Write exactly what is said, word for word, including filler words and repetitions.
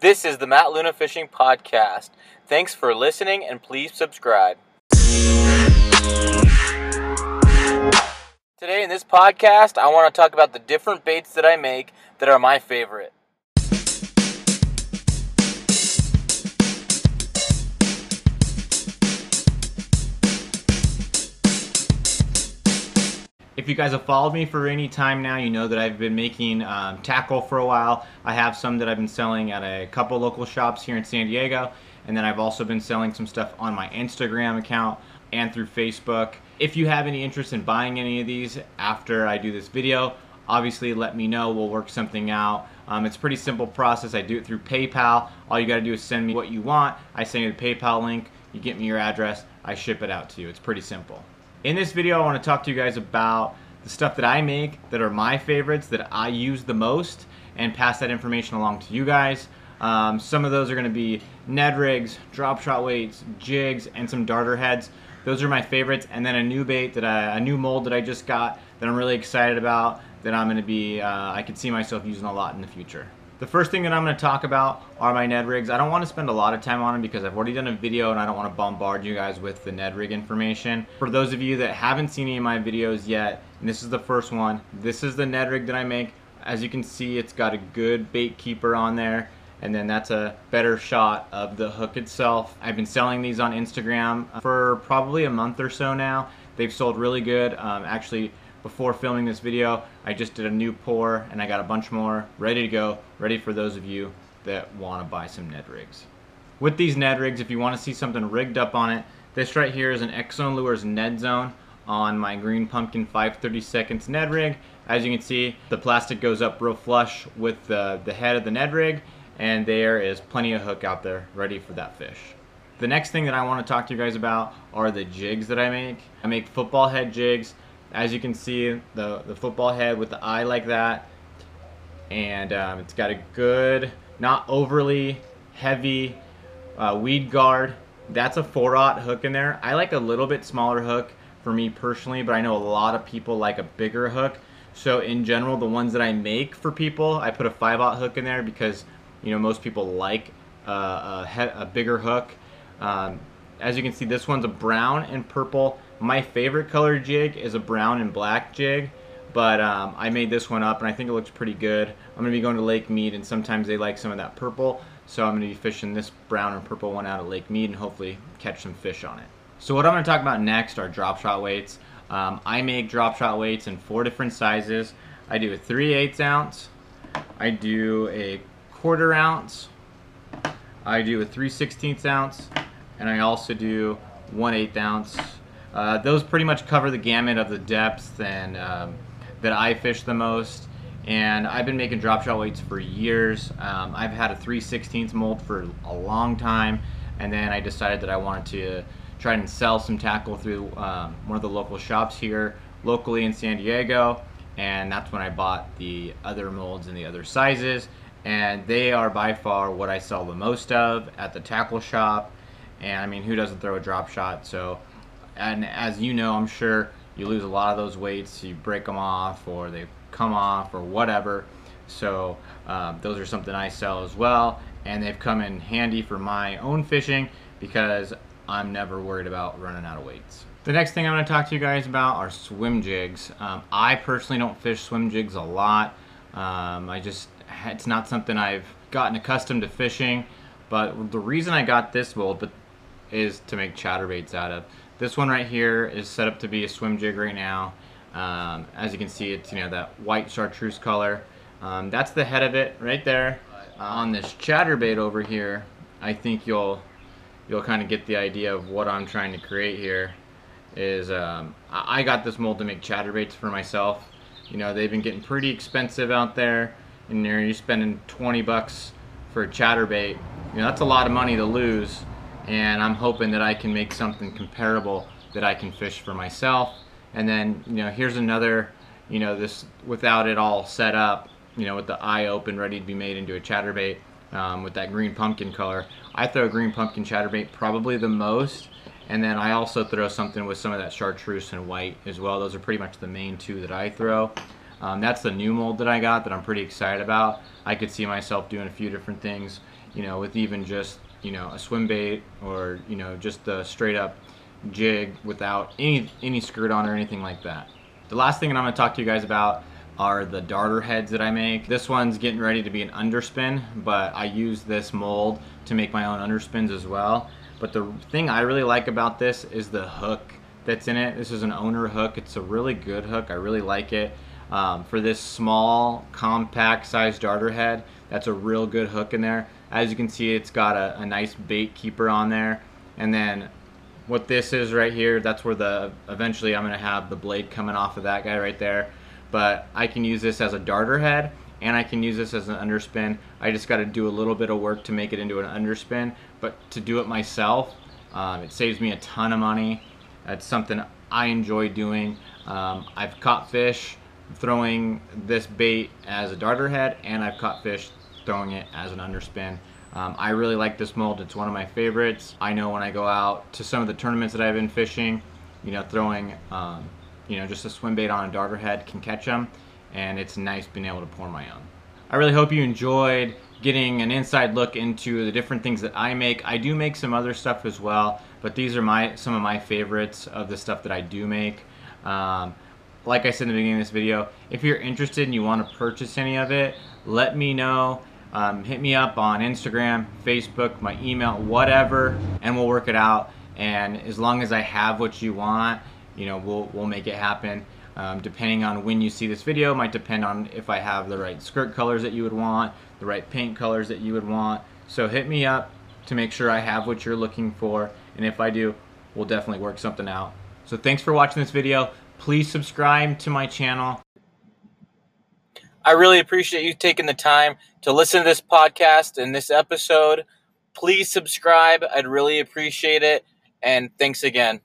This is the Matt Luna Fishing Podcast. Thanks for listening, and please subscribe. Today in this podcast, I want to talk about the different baits that I make that are my favorite. If you guys have followed me for any time now, you know that I've been making um, tackle for a while. I have some that I've been selling at a couple local shops here in San Diego, and then I've also been selling some stuff on my Instagram account and through Facebook. If you have any interest in buying any of these after I do this video, obviously let me know. We'll work something out. Um, it's a pretty simple process. I do it through PayPal. All you gotta do is send me what you want. I send you the PayPal link. You get me your address. I ship it out to you. It's pretty simple. In this video, I want to talk to you guys about the stuff that I make that are my favorites, that I use the most, and pass that information along to you guys. Um, some of those are going to be Ned rigs, drop shot weights, jigs, and some darter heads. Those are my favorites, and then a new bait, that I, a new mold that I just got that I'm really excited about, that I'm going to be, uh, I could see myself using a lot in the future. The first thing that I'm going to talk about are my Ned rigs. I don't want to spend a lot of time on them because I've already done a video and I don't want to bombard you guys with the Ned rig information. For those of you that haven't seen any of my videos yet, and this is the first one, this is the Ned rig that I make. As you can see, it's got a good bait keeper on there, and then that's a better shot of the hook itself. I've been selling these on Instagram for probably a month or so now. They've sold really good. Um, actually, before filming this video, I just did a new pour and I got a bunch more ready to go, ready for those of you that want to buy some Ned rigs. With these Ned rigs, if you want to see something rigged up on it, this right here is an Exxon Lures Ned Zone on my Green Pumpkin five thirty-seconds Ned rig. As you can see, the plastic goes up real flush with the, the head of the Ned rig, and there is plenty of hook out there ready for that fish. The next thing that I want to talk to you guys about are the jigs that I make. I make football head jigs. As you can see, the, the football head with the eye like that, and um, it's got a good, not overly heavy uh, weed guard. That's a four aught hook in there. I like a little bit smaller hook for me personally, but I know a lot of people like a bigger hook. So in general, the ones that I make for people, I put a five aught hook in there because, you know, most people like uh, a, a bigger hook. Um, as you can see, this one's a brown and purple. My favorite color jig is a brown and black jig, but um, I made this one up and I think it looks pretty good. I'm gonna be going to Lake Mead, and sometimes they like some of that purple, so I'm gonna be fishing this brown and purple one out at Lake Mead and hopefully catch some fish on it. So what I'm gonna talk about next are drop shot weights. Um, I make drop shot weights in four different sizes. I do a three eighths ounce, I do a quarter ounce, I do a three sixteenths ounce, and I also do one eighth ounce. Uh, those pretty much cover the gamut of the depths and um, that I fish the most, and I've been making drop shot weights for years. Um, I've had a three sixteenths mold for a long time, and then I decided that I wanted to try and sell some tackle through um, one of the local shops here locally in San Diego, and that's when I bought the other molds and the other sizes, and they are by far what I sell the most of at the tackle shop. And I mean, who doesn't throw a drop shot? So. And as you know, I'm sure you lose a lot of those weights, you break them off or they come off or whatever. So uh, those are something I sell as well. And they've come in handy for my own fishing because I'm never worried about running out of weights. The next thing I'm gonna talk to you guys about are swim jigs. Um, I personally don't fish swim jigs a lot. Um, I just, it's not something I've gotten accustomed to fishing, but the reason I got this mold but is to make chatterbaits out of. This one right here is set up to be a swim jig right now. Um, as you can see, it's, you know, that white chartreuse color. Um, that's the head of it right there. Uh, on this chatterbait over here, I think you'll you'll kind of get the idea of what I'm trying to create here. Is um, I got this mold to make chatterbaits for myself. You know, they've been getting pretty expensive out there, and you're spending twenty bucks for a chatterbait. You know, that's a lot of money to lose. And I'm hoping that I can make something comparable that I can fish for myself. And then, you know, here's another, you know, this without it all set up, you know, with the eye open, ready to be made into a chatterbait um, with that green pumpkin color. I throw green pumpkin chatterbait probably the most. And then I also throw something with some of that chartreuse and white as well. Those are pretty much the main two that I throw. Um, that's the new mold that I got that I'm pretty excited about. I could see myself doing a few different things you know, with even just, you know, a swim bait or, you know, just a straight up jig without any any skirt on or anything like that. The last thing that I'm going to talk to you guys about are the darter heads that I make. This one's getting ready to be an underspin, but I use this mold to make my own underspins as well. But the thing I really like about this is the hook that's in it. This is an owner hook. It's a really good hook. I really like it. Um, for this small, compact sized darter head, that's a real good hook in there. As you can see, it's got a, a nice bait keeper on there. And then what this is right here, that's where the, eventually I'm gonna have the blade coming off of that guy right there. But I can use this as a darter head and I can use this as an underspin. I just gotta do a little bit of work to make it into an underspin, but to do it myself, um, it saves me a ton of money. That's something I enjoy doing. Um, I've caught fish throwing this bait as a darter head, and I've caught fish throwing it as an underspin. Um, I really like this mold. It's one of my favorites. I know when I go out to some of the tournaments that I've been fishing, you know, throwing, um, you know, just a swim bait on a darter head can catch them, and it's nice being able to pour my own. I really hope you enjoyed getting an inside look into the different things that I make. I do make some other stuff as well, but these are my some of my favorites of the stuff that I do make. Um, like I said in the beginning of this video, if you're interested and you want to purchase any of it, let me know. Um, hit me up on Instagram, Facebook, my email, whatever, and we'll work it out. And as long as I have what you want, you know, we'll, we'll make it happen. Um, depending on when you see this video, might depend on if I have the right skirt colors that you would want, the right paint colors that you would want. So hit me up to make sure I have what you're looking for. And if I do, we'll definitely work something out. So thanks for watching this video. Please subscribe to my channel. I really appreciate you taking the time to listen to this podcast and this episode. Please subscribe. I'd really appreciate it. And thanks again.